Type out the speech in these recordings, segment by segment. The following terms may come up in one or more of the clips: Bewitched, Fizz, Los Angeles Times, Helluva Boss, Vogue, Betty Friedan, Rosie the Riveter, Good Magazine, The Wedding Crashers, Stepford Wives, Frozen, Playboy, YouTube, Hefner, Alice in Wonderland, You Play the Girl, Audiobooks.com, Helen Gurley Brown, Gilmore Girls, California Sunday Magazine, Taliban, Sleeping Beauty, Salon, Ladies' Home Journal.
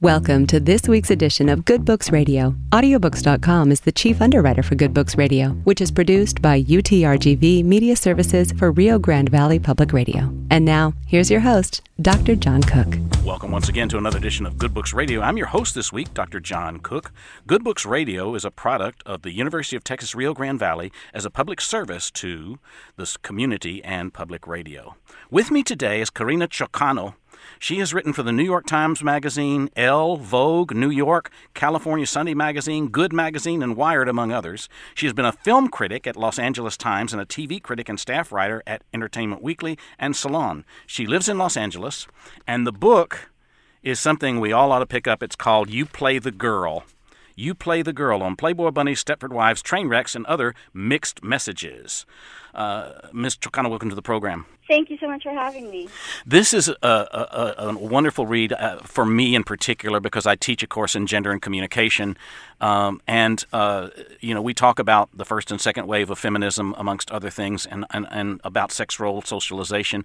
Welcome to this week's edition of Good Books Radio. Audiobooks.com is the chief underwriter for Good Books Radio, which is produced by UTRGV Media Services for Rio Grande Valley Public Radio. And now, here's your host, Dr. John Cook. Welcome once again to another edition of Good Books Radio. I'm your host this week, Dr. John Cook. Good Books Radio is a product of the University of Texas Rio Grande Valley as a public service to this community and public radio. With me today is Karina Chocano. She has written for the New York Times Magazine, Elle, Vogue, New York, California Sunday Magazine, Good Magazine, and Wired, among others. She has been a film critic at Los Angeles Times and a TV critic and staff writer at Entertainment Weekly and Salon. She lives in Los Angeles, and the book is something we all ought to pick up. It's called You Play the Girl. You Play the Girl on Playboy Bunny's Stepford Wives, Train Wrecks, and Other Mixed Messages. Ms. Chocano, welcome to the program. Thank you so much for having me. This is a wonderful read for me in particular because I teach a course in gender and communication. We talk about the first and second wave of feminism, amongst other things, and about sex role socialization.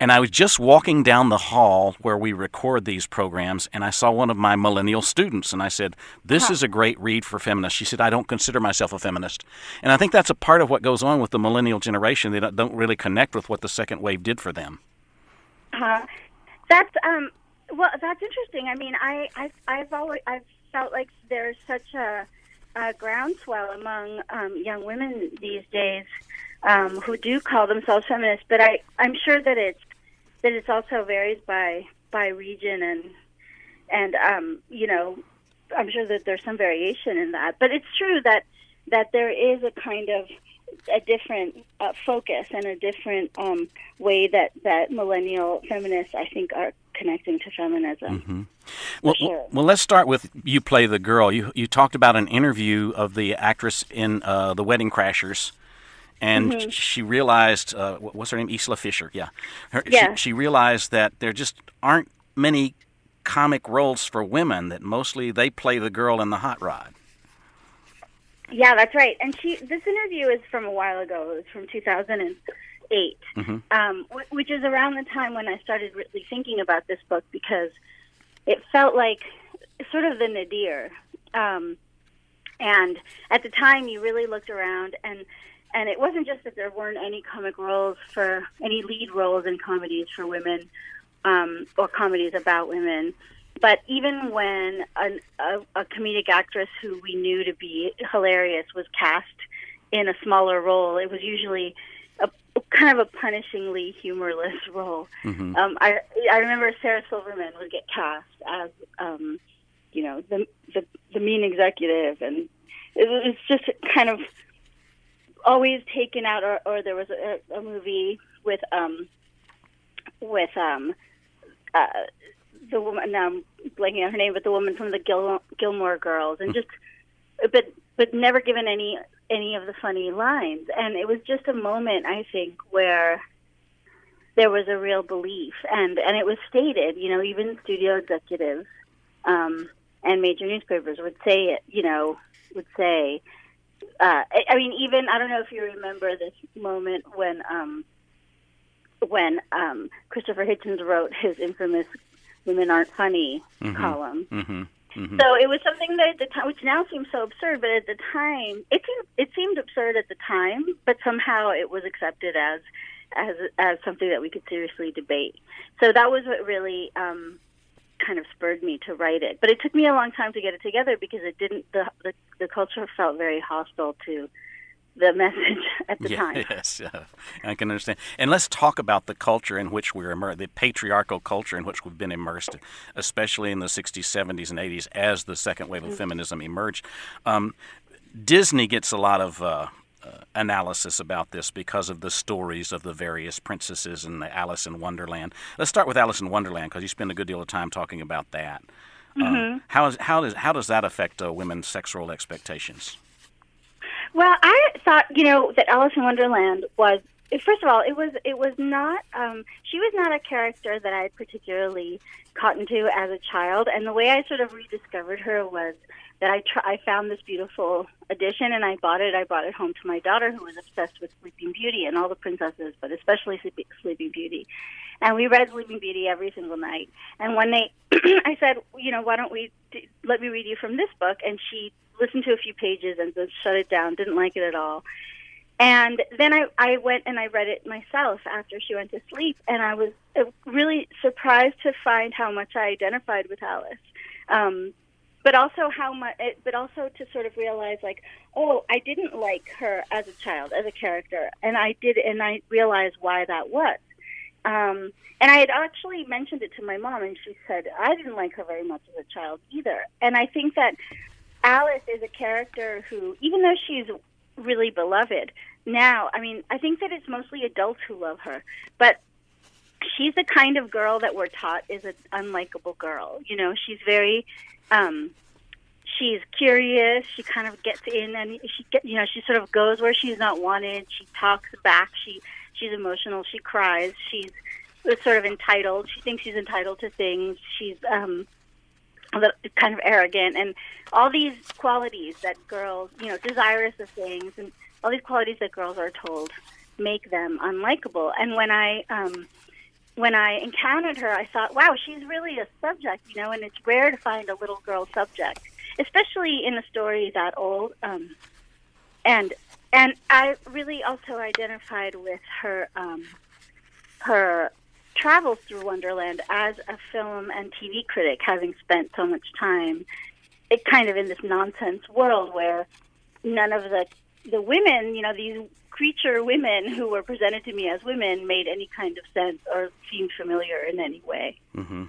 And I was just walking down the hall where we record these programs, and I saw one of my millennial students, and I said, this is a great read for feminists. She said, I don't consider myself a feminist. And I think that's a part of what goes on with the millennial generation. They don't really connect with what the second wave did for them. That's interesting. I mean, I've felt like there's such a groundswell among young women these days who do call themselves feminists. But I'm sure that it's also varies by region and I'm sure that there's some variation in that. But it's true that there is a kind of a different focus and a different way that millennial feminists, I think, are connecting to feminism. Mm-hmm. Well, sure. Well, let's start with You Play the Girl. You talked about an interview of the actress in The Wedding Crashers, and mm-hmm. she realized, what's her name? Isla Fisher, yeah. She realized that there just aren't many comic roles for women, that mostly they play the girl in the hot rod. Yeah, that's right. And this interview is from a while ago. It was from 2008, mm-hmm. Which is around the time when I started really thinking about this book because it felt like sort of the nadir. And at the time, you really looked around, and it wasn't just that there weren't any comic roles for any lead roles in comedies for women or comedies about women. But even when a comedic actress who we knew to be hilarious was cast in a smaller role, it was usually a kind of a punishingly humorless role. Mm-hmm. I remember Sarah Silverman would get cast as the mean executive, and it was just kind of always taken out. Or there was a movie with the woman, now I'm blanking on her name, but the woman from the Gilmore Girls, and just, but never given any of the funny lines. And it was just a moment, I think, where there was a real belief, and it was stated, even studio executives and major newspapers would say it, I don't know if you remember this moment when Christopher Hitchens wrote his infamous Women Aren't Funny mm-hmm. column. Mm-hmm. Mm-hmm. So it was something that at the time, which now seems so absurd, but at the time, it seemed absurd at the time, but somehow it was accepted as something that we could seriously debate. So that was what really kind of spurred me to write it. But it took me a long time to get it together because it didn't. The culture felt very hostile to the message at the time. Yes, I can understand. And let's talk about the culture in which we're immersed, the patriarchal culture in which we've been immersed, especially in the 60s, 70s, and 80s as the second wave of feminism emerged. Disney gets a lot of analysis about this because of the stories of the various princesses and the Alice in Wonderland. Let's start with Alice in Wonderland because you spend a good deal of time talking about that. Mm-hmm. How does that affect women's sexual expectations? Well, I thought, that Alice in Wonderland was, first of all, it was not, she was not a character that I particularly cottoned to as a child. And the way I sort of rediscovered her was that I found this beautiful edition and I bought it home to my daughter who was obsessed with Sleeping Beauty and all the princesses, but especially Sleeping Beauty. And we read Sleeping Beauty every single night. And one night I said, you know, why don't we, let me read you from this book. And she listened to a few pages and then shut it down, didn't like it at all. And then I went and I read it myself after she went to sleep, and I was really surprised to find how much I identified with Alice. But also how much, but also to sort of realize, like, oh, I didn't like her as a child, as a character, and I did, and I realized why that was. And I had actually mentioned it to my mom, and she said, I didn't like her very much as a child either. And I think that Alice is a character who, even though she's really beloved now, I mean, I think that it's mostly adults who love her, but she's the kind of girl that we're taught is an unlikable girl. You know, she's very... she's curious. She kind of gets in, and she sort of goes where she's not wanted. She talks back. She's emotional. She cries. She's sort of entitled. She thinks she's entitled to things. She's a little, kind of arrogant, and all these qualities that girls, desirous of things, and all these qualities that girls are told make them unlikable. And when I encountered her, I thought, wow, she's really a subject, and it's rare to find a little girl subject, especially in a story that old. And I really also identified with her her travels through Wonderland as a film and TV critic, having spent so much time kind of in this nonsense world where none of the women, these creature women who were presented to me as women made any kind of sense or seemed familiar in any way. Mm-hmm.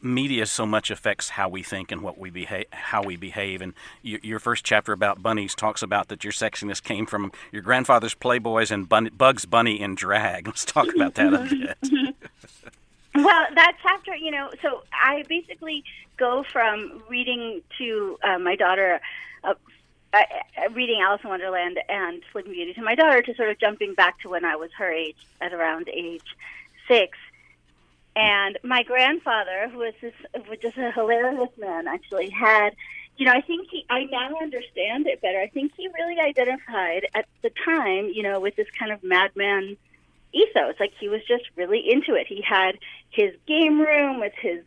Media so much affects how we think and what we behave, how we behave. And your first chapter about bunnies talks about that your sexiness came from your grandfather's Playboys and Bugs Bunny in drag. Let's talk about that a bit. Well, that chapter, so I basically go from reading to my daughter. Reading Alice in Wonderland and Sleeping Beauty to my daughter, to sort of jumping back to when I was her age, at around age 6. And my grandfather, who was just a hilarious man, actually had, I think I now understand it better. I think he really identified at the time, with this kind of madman ethos. Like, he was just really into it. He had his game room with his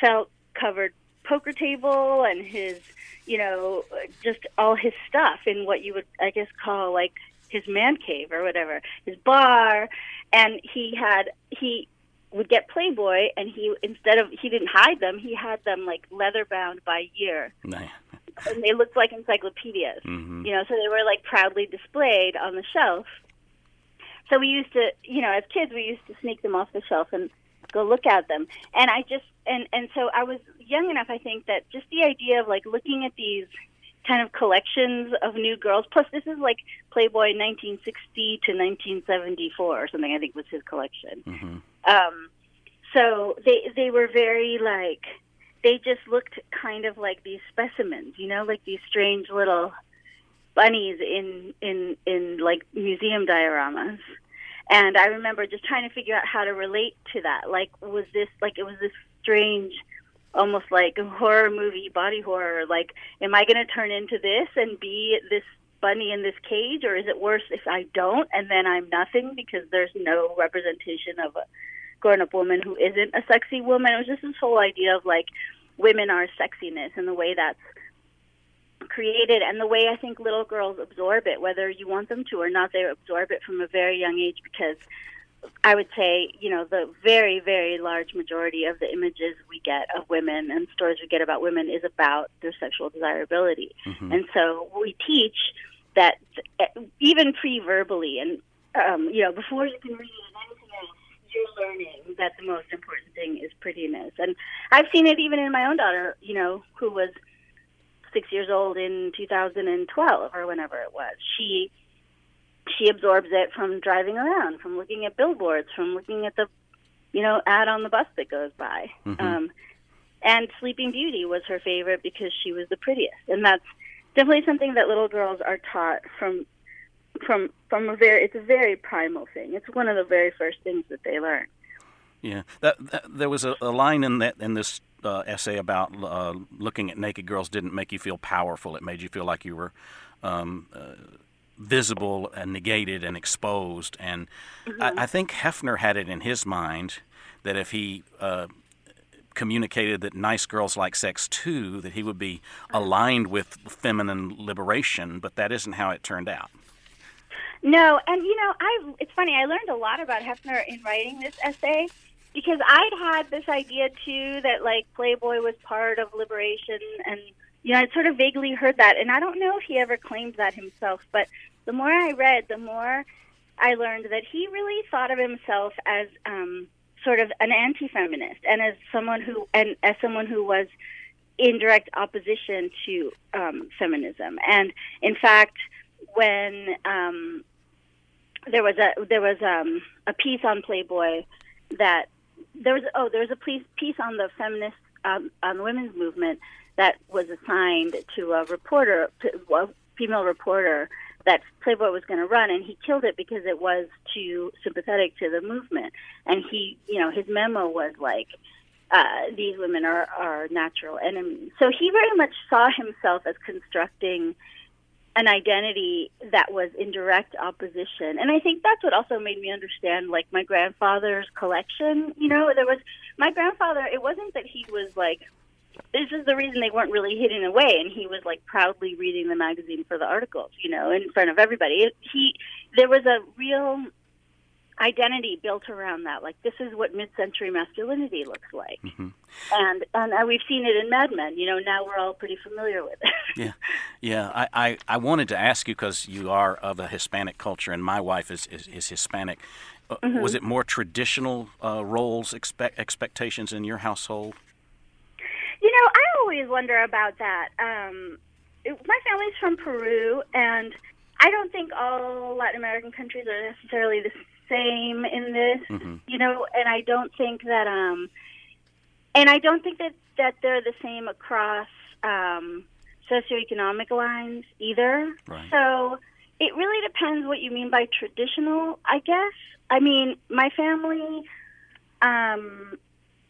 felt-covered poker table and his, just all his stuff in what you would, I guess, call like his man cave or whatever, his bar. And he would get Playboy, and he didn't hide them. He had them like leather bound by year. Nice. And they looked like encyclopedias, mm-hmm. So they were like proudly displayed on the shelf. So we used to, as kids, we used to sneak them off the shelf and go look at them. And I just, and so I was young enough, I think, that just the idea of like looking at these kind of collections of new girls, plus this is like Playboy 1960 to 1974 or something, I think was his collection. Mm-hmm. So they were very like, they just looked kind of like these specimens, like these strange little bunnies in like museum dioramas. And I remember just trying to figure out how to relate to that. Like, it was this strange, almost like horror movie, body horror. Like, am I going to turn into this and be this bunny in this cage? Or is it worse if I don't, and then I'm nothing because there's no representation of a grown-up woman who isn't a sexy woman? It was just this whole idea of, like, women are sexiness and the way that's created, and the way I think little girls absorb it, whether you want them to or not, they absorb it from a very young age, because I would say, the very, very large majority of the images we get of women and stories we get about women is about their sexual desirability. Mm-hmm. And so we teach that even pre-verbally, and, before you can read anything else, you're learning that the most important thing is prettiness. And I've seen it even in my own daughter, who was 6 years old in 2012 or whenever it was. She absorbs it from driving around, from looking at billboards, from looking at the ad on the bus that goes by. Mm-hmm. And Sleeping Beauty was her favorite because she was the prettiest, and that's definitely something that little girls are taught from it's a very primal thing. It's one of the very first things that they learn. Yeah, that there was a line in this. Essay about looking at naked girls didn't make you feel powerful. It made you feel like you were visible and negated and exposed. And I think Hefner had it in his mind that if he communicated that nice girls like sex too, that he would be aligned with feminine liberation, but that isn't how it turned out. No, and you know, it's funny, I learned a lot about Hefner in writing this essay, because I'd had this idea too that like Playboy was part of liberation, and you know, I sort of vaguely heard that, and I don't know if he ever claimed that himself, but the more I read, the more I learned that he really thought of himself as sort of an anti-feminist, and as someone who was in direct opposition to feminism. And in fact, when there was a piece on Playboy that there was a piece on the feminist on the women's movement that was assigned to a female reporter that Playboy was going to run, and he killed it because it was too sympathetic to the movement. And he, you know, his memo was like, these women are our natural enemies. So he very much saw himself as constructing an identity that was in direct opposition. And I think that's what also made me understand, like, my grandfather's collection. You know, my grandfather, it wasn't that he was like, this is the reason they weren't really hidden away, and he was like proudly reading the magazine for the articles, you know, in front of everybody. There was a real identity built around that, like, this is what mid-century masculinity looks like. Mm-hmm. And we've seen it in Mad Men, you know, now we're all pretty familiar with it. Yeah. I wanted to ask you, because you are of a Hispanic culture, and my wife is Hispanic. Mm-hmm. Was it more traditional roles, expectations in your household? You know, I always wonder about that. My family's from Peru, and I don't think all Latin American countries are necessarily the same in this, mm-hmm. you know, and I don't think that, that they're the same across socioeconomic lines either. Right. So it really depends what you mean by traditional, I guess. I mean, my family,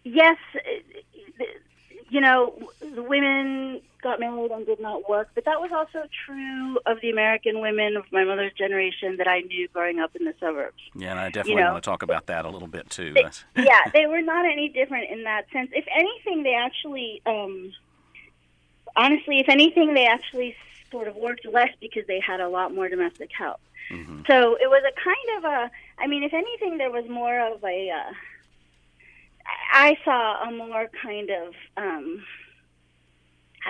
yes. You know, the women got married and did not work, but that was also true of the American women of my mother's generation that I knew growing up in the suburbs. Yeah, and I definitely want to talk about that a little bit, too. They were not any different in that sense. If anything, they actually, honestly, sort of worked less because they had a lot more domestic help. Mm-hmm. So it was a kind of a, I mean, if anything, there was more of a... I saw a more kind of, I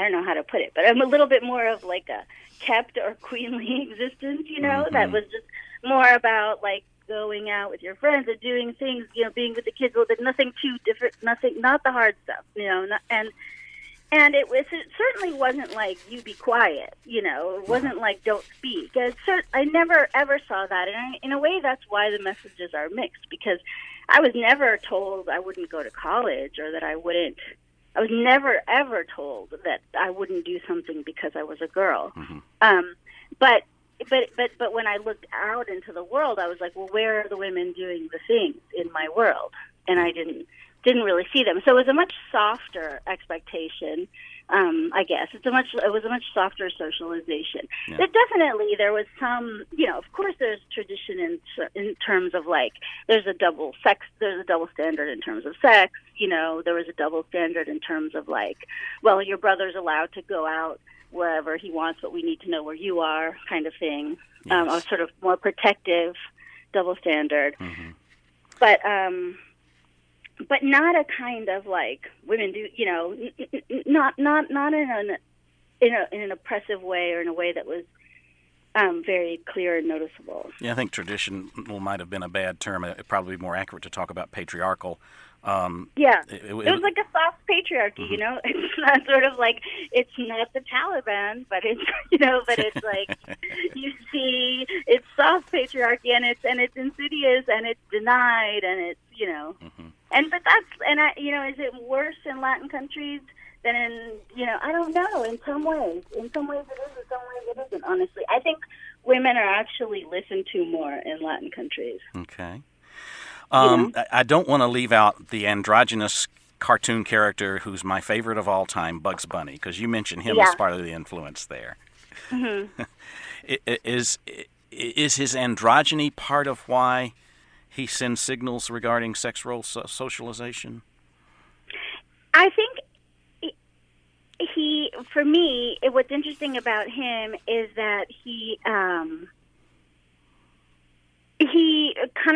don't know how to put it, but I'm a little bit more of like a kept or queenly existence, you know, mm-hmm. that was just more about like going out with your friends and doing things, you know, being with the kids, nothing too different, nothing, not the hard stuff, you know, and it certainly wasn't like you be quiet, you know, it wasn't like don't speak. I never ever saw that, and in a way that's why the messages are mixed, because I was never told I wouldn't go to college or that I was never ever told that I wouldn't do something because I was a girl. Mm-hmm. But when I looked out into the world, I was like, well, where are the women doing the things in my world? And I didn't really see them. So it was a much softer expectation, I guess. It was a much softer socialization. Yeah. Definitely there was some, you know, of course there's tradition in terms of like, there's a double standard in terms of sex, you know, there was a double standard in terms of like, well, your brother's allowed to go out wherever he wants, but we need to know where you are kind of thing. Yes. A sort of more protective double standard. Mm-hmm. But not a kind of like women do, you know, not in an oppressive way or in a way that was very clear and noticeable. Yeah, I think traditional might have been a bad term. It'd probably be more accurate to talk about patriarchal. It was like a soft patriarchy, mm-hmm. you know. It's not sort of like it's not the Taliban, but it's it's like you see, it's soft patriarchy, and it's insidious, and it's denied, and it's Mm-hmm. Is it worse in Latin countries than in I don't know. In some ways it is, in some ways it isn't. Honestly, I think women are actually listened to more in Latin countries. Okay. I don't want to leave out the androgynous cartoon character who's my favorite of all time, Bugs Bunny, because you mentioned him as part of the influence there. Mm-hmm. Is his androgyny part of why he sends signals regarding sex role socialization? I think he, for me, what's interesting about him is that he kind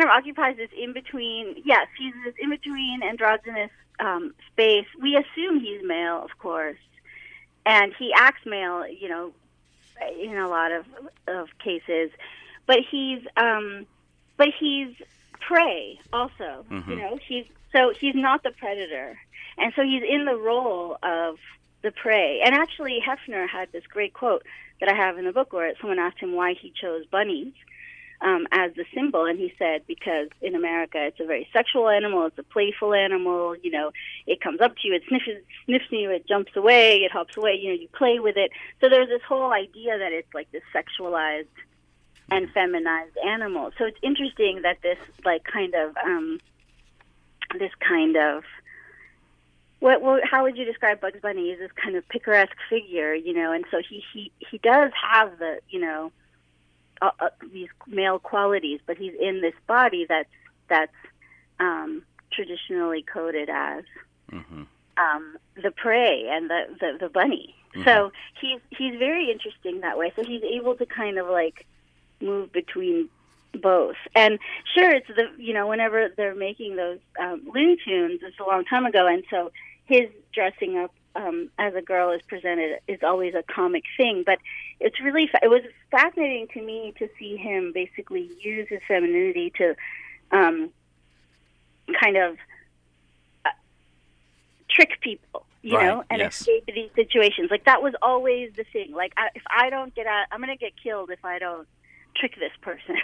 of occupies this in-between, yes, he's this in-between androgynous space. We assume he's male, of course, and he acts male, you know, in a lot of cases, but he's prey also. Mm-hmm. You know, he's not the predator, and so he's in the role of the prey. And actually, Hefner had this great quote that I have in the book, where someone asked him why he chose bunnies as the symbol, and he said, because in America it's a very sexual animal, it's a playful animal. You know, it comes up to you, it sniffs you, it jumps away, it hops away. You know, you play with it. So there's this whole idea that it's like this sexualized and feminized animal. So it's interesting that this like kind of how would you describe Bugs Bunny? He's this kind of picaresque figure, you know, and so he does have the, you know, these male qualities, but he's in this body that's traditionally coded as mm-hmm. The prey and the bunny. Mm-hmm. So he's very interesting that way. So he's able to kind of like move between both. And sure, it's the, you know, whenever they're making those Looney Tunes, it's a long time ago, and so his dressing up as a girl is presented is always a comic thing, but it's really it was fascinating to me to see him basically use his femininity to kind of trick people, you right. know, and yes. escape these situations. Like that was always the thing. Like if I don't get out, I'm going to get killed if I don't trick this person.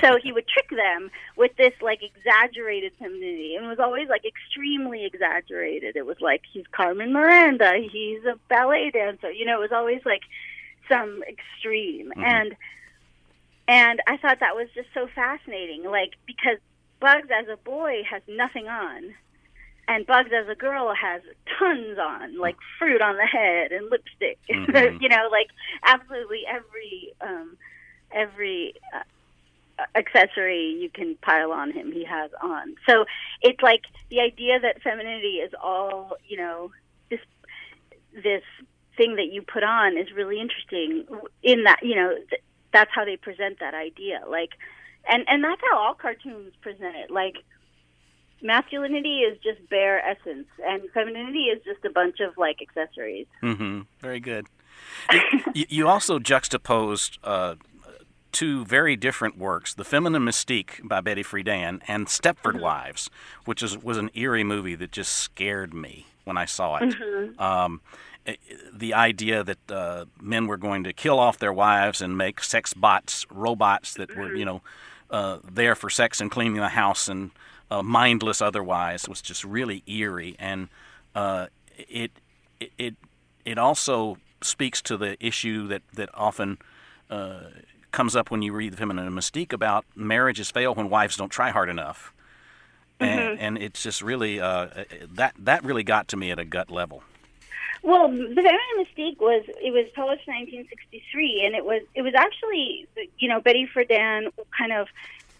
So he would trick them with this like exaggerated femininity, and it was always like extremely exaggerated. It was like he's Carmen Miranda, he's a ballet dancer, you know, it was always like some extreme. Mm-hmm. And I thought that was just so fascinating, like because Bugs as a boy has nothing on, and Bugs as a girl has tons on, like fruit on the head and lipstick. Mm-hmm. You know, like absolutely every accessory you can pile on him, he has on. So it's like the idea that femininity is all, you know, this thing that you put on is really interesting in that, you know, that's how they present that idea. Like, and that's how all cartoons present it. Like, masculinity is just bare essence, and femininity is just a bunch of, like, accessories. Mm-hmm. Very good. You also juxtaposed two very different works, The Feminine Mystique by Betty Friedan and Stepford Wives, which was an eerie movie that just scared me when I saw it. Mm-hmm. The idea that men were going to kill off their wives and make sex bots, robots that were, you know, there for sex and cleaning the house and mindless otherwise, was just really eerie. And it also speaks to the issue that often comes up when you read The Feminine Mystique about marriages fail when wives don't try hard enough. And, mm-hmm. and it's just really, that really got to me at a gut level. Well, The Feminine Mystique was published in 1963, and it was actually, you know, Betty Friedan kind of,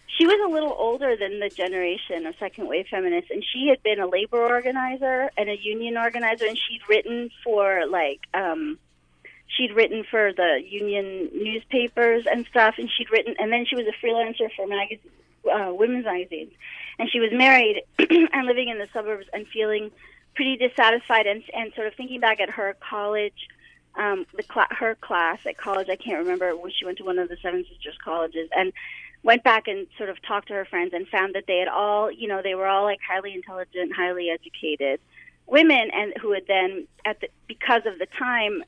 she was a little older than the generation of second wave feminists, and she had been a labor organizer and a union organizer, and she'd written for like, she'd written for the union newspapers and stuff, and she'd written, and then she was a freelancer for women's magazines. And she was married and living in the suburbs and feeling pretty dissatisfied, and sort of thinking back at her college, her class at college. I can't remember when she went to one of the Seven Sisters colleges, and went back and sort of talked to her friends and found that they had all, you know, they were all like highly intelligent, highly educated women, and who had then, because of the time,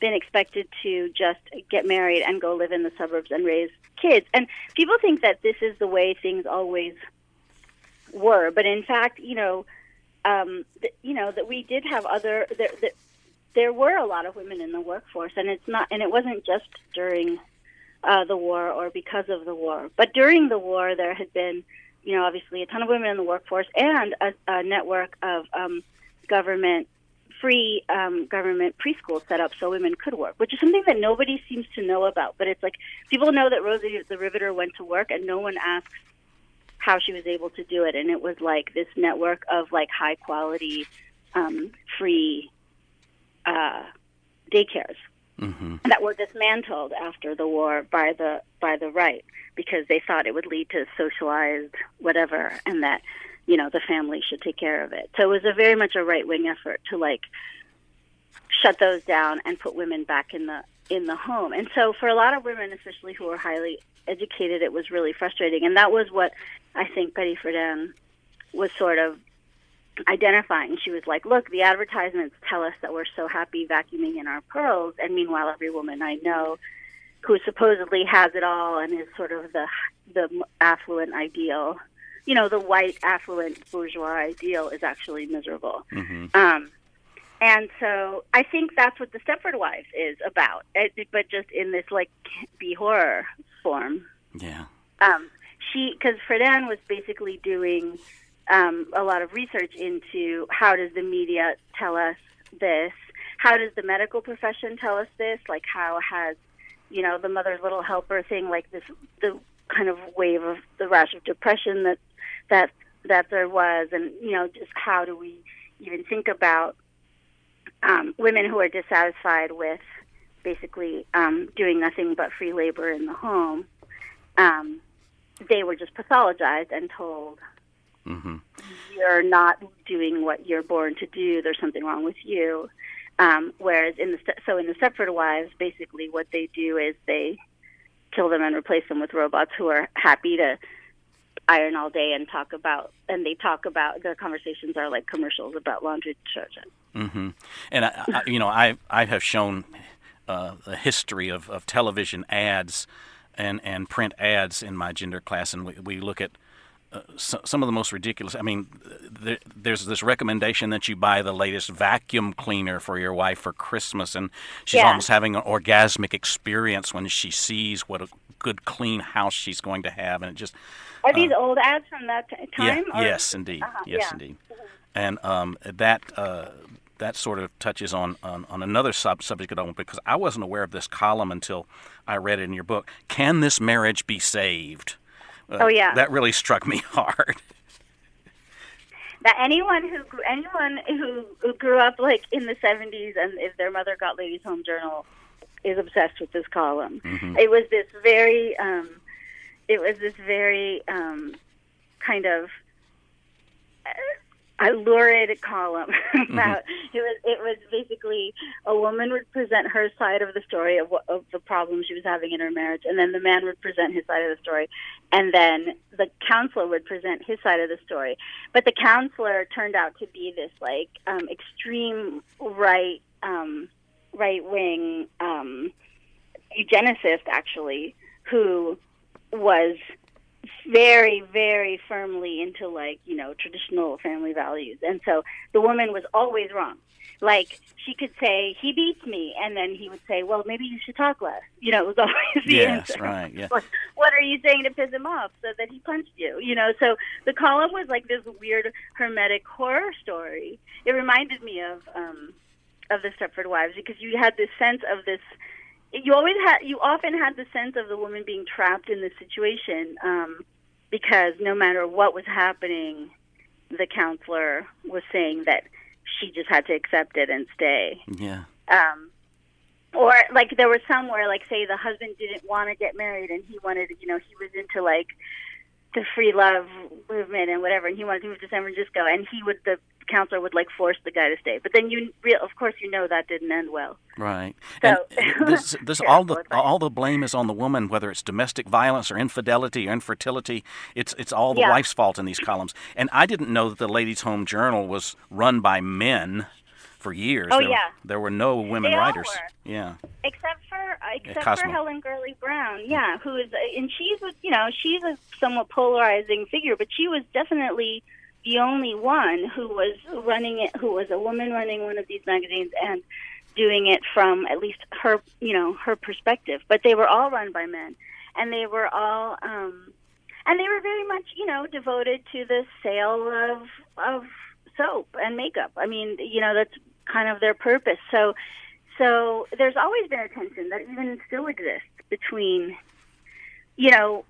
been expected to just get married and go live in the suburbs and raise kids. And people think that this is the way things always were, but in fact, you know, that we did have other. There were a lot of women in the workforce, and it's not, and it wasn't just during the war or because of the war. But during the war, there had been, you know, obviously a ton of women in the workforce, and a network of government free government preschool set up so women could work, which is something that nobody seems to know about. But it's like people know that Rosie the Riveter went to work and no one asks how she was able to do it. And it was like this network of like high quality, free daycares that were dismantled after the war by the right, because they thought it would lead to socialized whatever, and that, you know, the family should take care of it. So it was a very much a right-wing effort to like shut those down and put women back in the home. And so for a lot of women, especially who are highly educated, it was really frustrating. And that was what I think Betty Friedan was sort of identifying. She was like, look, the advertisements tell us that we're so happy vacuuming in our pearls, and meanwhile every woman I know who supposedly has it all and is sort of the affluent ideal, you know, the white affluent bourgeois ideal, is actually miserable. And so I think that's what the Stepford Wives is about, but just in this like B-horror form. Yeah. Because Friedan was basically doing a lot of research into how does the media tell us this? How does the medical profession tell us this? Like, how has, you know, the Mother's Little Helper thing, like this, the kind of wave of the rash of depression that there was, and, you know, just how do we even think about women who are dissatisfied with basically doing nothing but free labor in the home? They were just pathologized and told, you're not doing what you're born to do. There's something wrong with you. Whereas in the Stepford Wives, basically what they do is they kill them and replace them with robots who are happy to iron all day and talk about their conversations are like commercials about laundry detergent. And I have shown the history of television ads and print ads in my gender class, and we look at some of the most ridiculous. I mean, there's this recommendation that you buy the latest vacuum cleaner for your wife for Christmas, and she's almost having an orgasmic experience when she sees what a good, clean house she's going to have. And it just are these old ads from that time? Yeah, yes, indeed. Yes, indeed. And that sort of touches on another subject that I want, because I wasn't aware of this column until I read it in your book. Can this marriage be saved? That really struck me hard. That anyone who grew up like in the 70s and if their mother got Ladies' Home Journal is obsessed with this column. It was this very, kind of lurid column about it was basically a woman would present her side of the story of the problem she was having in her marriage, and then the man would present his side of the story, and then the counselor would present his side of the story. But the counselor turned out to be this like extreme right wing eugenicist, actually, who was very, very firmly into, like, you know, traditional family values. And so the woman was always wrong. Like, she could say, he beats me, and then he would say, well, maybe you should talk less. You know, it was always the answer. Right, yeah. Like, what are you saying to piss him off so that he punched you? You know, so the column was like this weird hermetic horror story. It reminded me of the Stepford Wives, because you had this sense of this... You often had the sense of the woman being trapped in this situation, because no matter what was happening, the counselor was saying that she just had to accept it and stay. Yeah. Or like there was somewhere, like say the husband didn't want to get married and he wanted, you know, he was into like the free love movement and whatever, and he wanted to move to San Francisco, and the counselor would like force the guy to stay, but then of course that didn't end well. Right. So and this all the blame is on the woman, whether it's domestic violence or infidelity or infertility. It's all the wife's fault in these columns. And I didn't know that the Ladies' Home Journal was run by men for years. There were no women writers. Yeah. Except for Helen Gurley Brown, who is, and she's a somewhat polarizing figure, but she was definitely the only one who was running it, who was a woman running one of these magazines and doing it from at least her, you know, her perspective. But they were all run by men, and they were all, and they were very much, you know, devoted to the sale of soap and makeup. I mean, you know, that's kind of their purpose. So there's always been a tension that even still exists between, you know,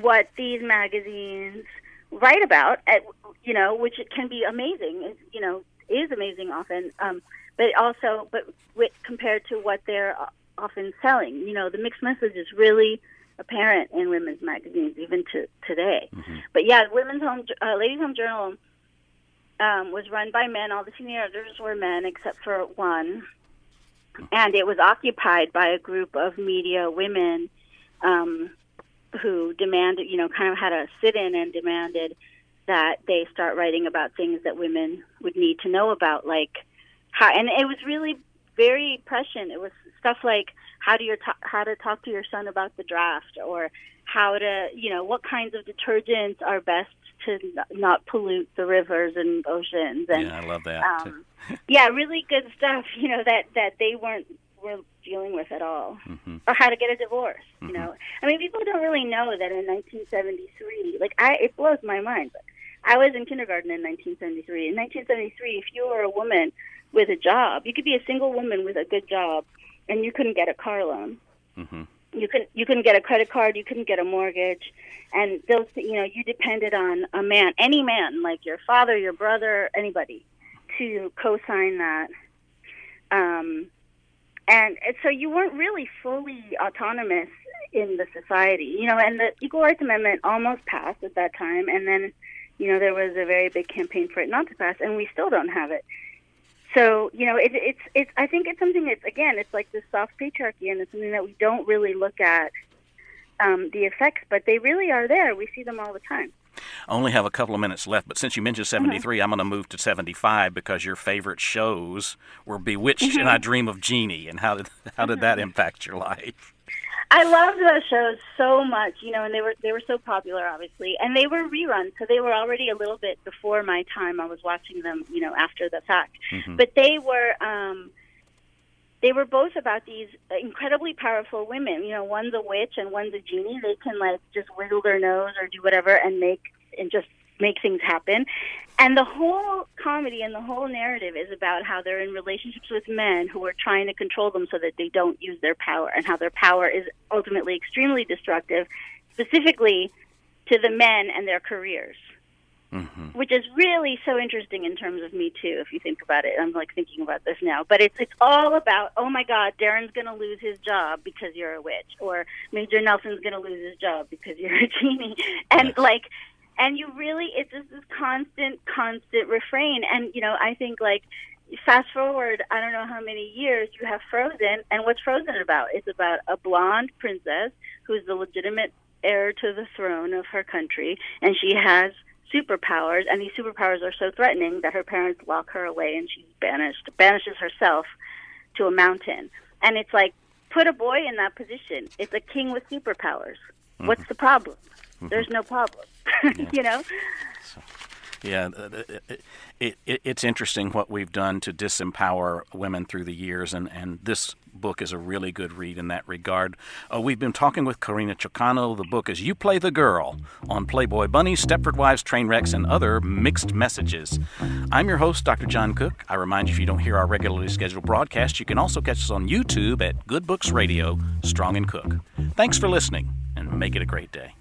what these magazines write about, at, you know, which it can be amazing, it, you know, is amazing often, but compared to what they're often selling, you know, the mixed message is really apparent in women's magazines even to today. Mm-hmm. But yeah, Ladies' Home Journal was run by men. All the senior editors were men except for one, and it was occupied by a group of media women who demanded, you know, kind of had a sit-in and demanded that they start writing about things that women would need to know about, like how. And it was really very prescient. It was stuff like how to talk to your son about the draft, or how to, you know, what kinds of detergents are best to not pollute the rivers and oceans. And yeah, I love that. Yeah, really good stuff, you know, that they were dealing with at all. Mm-hmm. Or how to get a divorce, mm-hmm. you know. I mean, people don't really know that in 1973, it blows my mind, but I was in kindergarten in 1973. In 1973, if you were a woman with a job, you could be a single woman with a good job, and you couldn't get a car loan. Mm-hmm. You couldn't get a credit card. You couldn't get a mortgage, and those, you know, you depended on a man, any man, like your father, your brother, anybody, to co-sign that. And so you weren't really fully autonomous in the society, you know. And the Equal Rights Amendment almost passed at that time, and then, you know, there was a very big campaign for it not to pass, and we still don't have it. So, you know, it's I think it's something that's, again, it's like this soft patriarchy, and it's something that we don't really look at the effects, but they really are there. We see them all the time. I only have a couple of minutes left, but since you mentioned 73, mm-hmm. I'm going to move to 75 because your favorite shows were Bewitched mm-hmm. and I Dream of Jeannie, and how did mm-hmm. that impact your life? I loved those shows so much, you know, and they were so popular, obviously, and they were reruns, so they were already a little bit before my time. I was watching them, you know, after the fact, mm-hmm. but they were both about these incredibly powerful women. You know, one's a witch and one's a genie. They can just wiggle their nose or do whatever and just make things happen. And the whole comedy and the whole narrative is about how they're in relationships with men who are trying to control them so that they don't use their power, and how their power is ultimately extremely destructive, specifically to the men and their careers, mm-hmm. which is really so interesting in terms of Me Too, if you think about it. I'm, thinking about this now. But it's all about, oh, my God, Darren's going to lose his job because you're a witch, or Major Nelson's going to lose his job because you're a genie. And, and you really, it's just this constant refrain. And, you know, I think, fast forward, I don't know how many years, you have Frozen. And what's Frozen about? It's about a blonde princess who's the legitimate heir to the throne of her country. And she has superpowers. And these superpowers are so threatening that her parents lock her away and she's banished, banishes herself to a mountain. And it's put a boy in that position. It's a king with superpowers. Mm-hmm. What's the problem? Mm-hmm. There's no problem. Yeah. You know? So, yeah, it's interesting what we've done to disempower women through the years, and this book is a really good read in that regard. We've been talking with Karina Chocano. The book is You Play the Girl, on Playboy Bunny, Stepford Wives, Trainwrecks, and Other Mixed Messages. I'm your host, Dr. John Cook. I remind you, if you don't hear our regularly scheduled broadcast, you can also catch us on YouTube at Good Books Radio, Strong and Cook. Thanks for listening, and make it a great day.